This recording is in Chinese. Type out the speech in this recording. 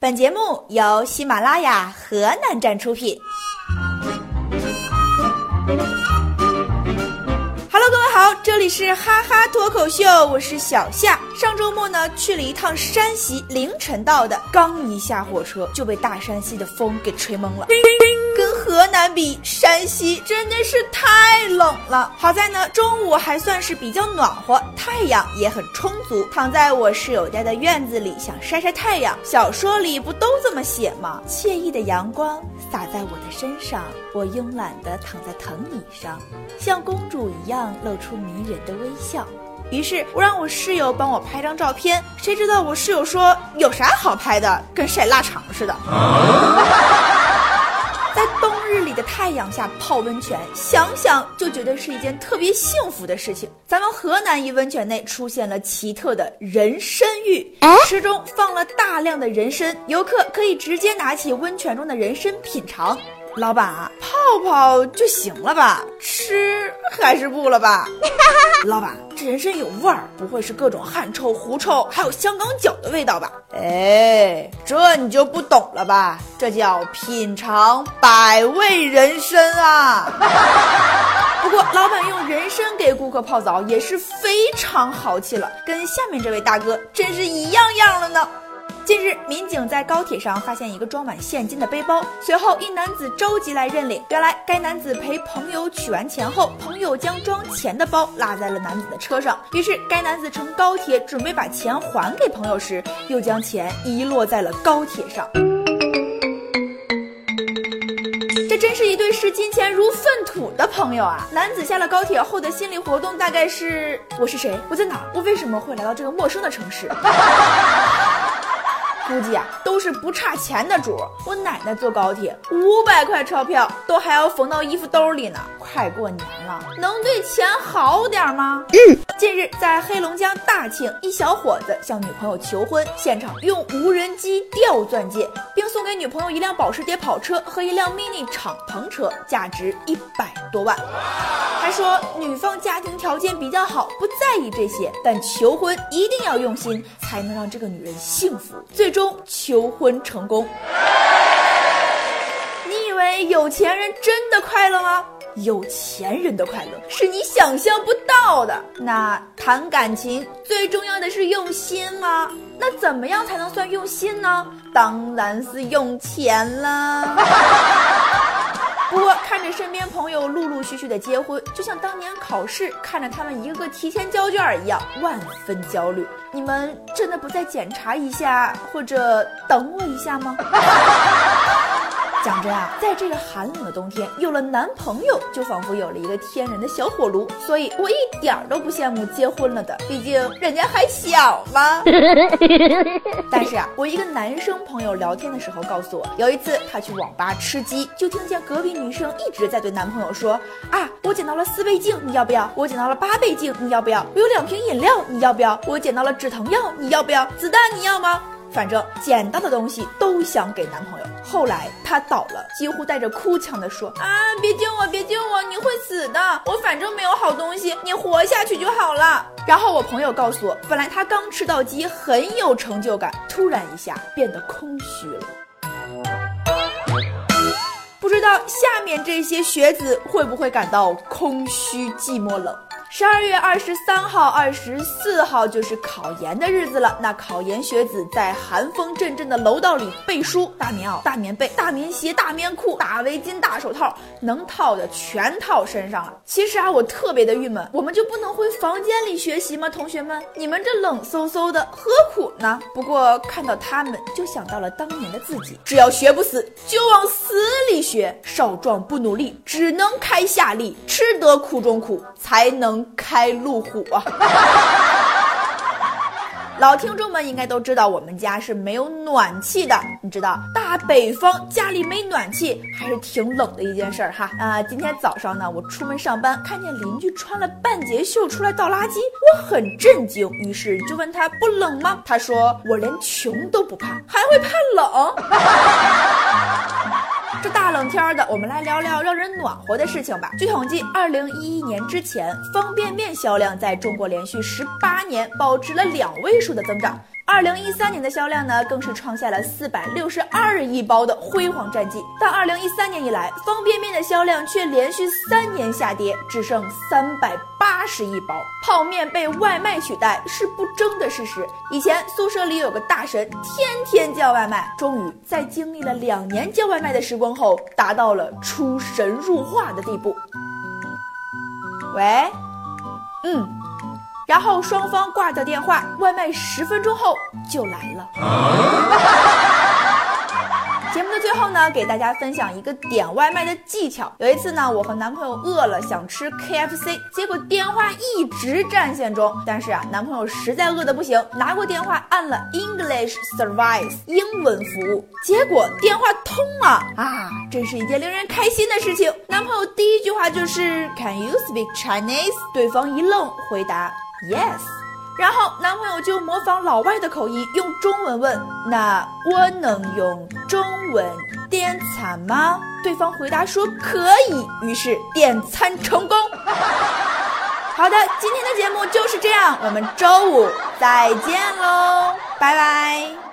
本节目由喜马拉雅河南站出品。Hello， 各位好，这里是哈哈脱口秀，我是小夏。上周末呢，去了一趟山西，凌晨到的，刚一下火车就被大山西的风给吹懵了。跟河南比，山西真的是太冷了。好在呢，中午还算是比较暖和，太阳也很充足。躺在我室友家的院子里，想晒晒太阳。小说里不都这么写吗？惬意的阳光洒在我的身上，我慵懒地躺在藤椅上，像公主一样露出迷人的微笑。于是我让我室友帮我拍张照片，谁知道我室友说，有啥好拍的，跟晒腊肠似的。在冬日里的太阳下泡温泉，想想就觉得是一件特别幸福的事情。咱们河南一温泉内出现了奇特的人参浴，池中放了大量的人参，游客可以直接拿起温泉中的人参品尝。老板啊，泡泡就行了吧，吃还是不了吧？老板，这人参有味儿，不会是各种汗臭、狐臭，还有香港脚的味道吧？哎，这你就不懂了吧？这叫品尝百味人参啊！不过老板用人参给顾客泡澡也是非常豪气了，跟下面这位大哥真是一样样了呢。近日，民警在高铁上发现一个装满现金的背包，随后一男子着急来认领。原来，该男子陪朋友取完钱后，朋友将装钱的包落在了男子的车上。于是，该男子乘高铁准备把钱还给朋友时，又将钱遗落在了高铁上。真是一对视金钱如粪土的朋友啊！男子下了高铁后的心理活动大概是：我是谁？我在哪儿？我为什么会来到这个陌生的城市？估计啊，都是不差钱的主。我奶奶坐高铁，500块钞票都还要缝到衣服兜里呢。快过年了，能对钱好点吗？近日，在黑龙江大庆，一小伙子向女朋友求婚，现场用无人机吊钻戒，并送给女朋友一辆保时捷跑车和一辆 mini 敞篷车，价值100多万。还说女方家庭条件比较好，不在意这些，但求婚一定要用心，才能让这个女人幸福。最终求婚成功。你以为有钱人真的快乐吗？有钱人的快乐是你想象不到的。那谈感情最重要的是用心吗？那怎么样才能算用心呢？当然是用钱啦。不过看着身边朋友陆陆续续的结婚，就像当年考试看着他们一个个提前交卷一样，万分焦虑。你们真的不再检查一下或者等我一下吗？讲真啊，在这个寒冷的冬天，有了男朋友就仿佛有了一个天然的小火炉，所以我一点都不羡慕结婚了的，毕竟人家还小嘛。但是啊，我一个男生朋友聊天的时候告诉我，有一次他去网吧吃鸡，就听见隔壁女生一直在对男朋友说啊，我捡到了4倍镜，你要不要？我捡到了8倍镜，你要不要？我有2瓶饮料，你要不要？我捡到了止疼药，你要不要？子弹你要吗？反正捡到的东西都想给男朋友。后来他倒了，几乎带着哭腔的说啊，别救我别救我，你会死的，我反正没有好东西，你活下去就好了。然后我朋友告诉我，本来他刚吃到鸡很有成就感，突然一下变得空虚了。不知道下面这些学子会不会感到空虚寂寞冷。12月23号、24号就是考研的日子了。那考研学子在寒风阵阵的楼道里背书，大棉袄、大棉被、大棉鞋、大棉裤、大围巾、大手套，能套的全套身上了。其实啊，我特别的郁闷，我们就不能回房间里学习吗？同学们，你们这冷嗖嗖的，何苦呢？不过看到他们，就想到了当年的自己，只要学不死，就往死里学。少壮不努力，只能开下力。吃得苦中苦，才能开路虎啊。老听众们应该都知道，我们家是没有暖气的。你知道大北方家里没暖气还是挺冷的一件事儿哈。今天早上呢，我出门上班，看见邻居穿了半截袖出来倒垃圾，我很震惊，于是就问他不冷吗？他说我连穷都不怕，还会怕冷。这大冷天的，我们来聊聊让人暖和的事情吧。据统计，2011年之前，方便面销量在中国连续18年保持了2位数的增长。2013年的销量呢，更是创下了462亿包的辉煌战绩。到2013年以来，方便面的销量却连续3年下跌，只剩380亿包。泡面被外卖取代是不争的事实。以前宿舍里有个大神，天天叫外卖。终于在经历了2年叫外卖的时光后，达到了出神入化的地步。喂，然后双方挂掉电话，外卖10分钟后就来了。节目的最后呢，给大家分享一个点外卖的技巧。有一次呢，我和男朋友饿了，想吃 KFC， 结果电话一直占线中。但是啊，男朋友实在饿得不行，拿过电话按了 English Service 英文服务，结果电话通了啊！真是一件令人开心的事情。男朋友第一句话就是 Can you speak Chinese？ 对方一愣，回答Yes， 然后男朋友就模仿老外的口音用中文问，那我能用中文点餐吗？对方回答说可以，于是点餐成功。好的，今天的节目就是这样，我们周五再见喽，拜拜。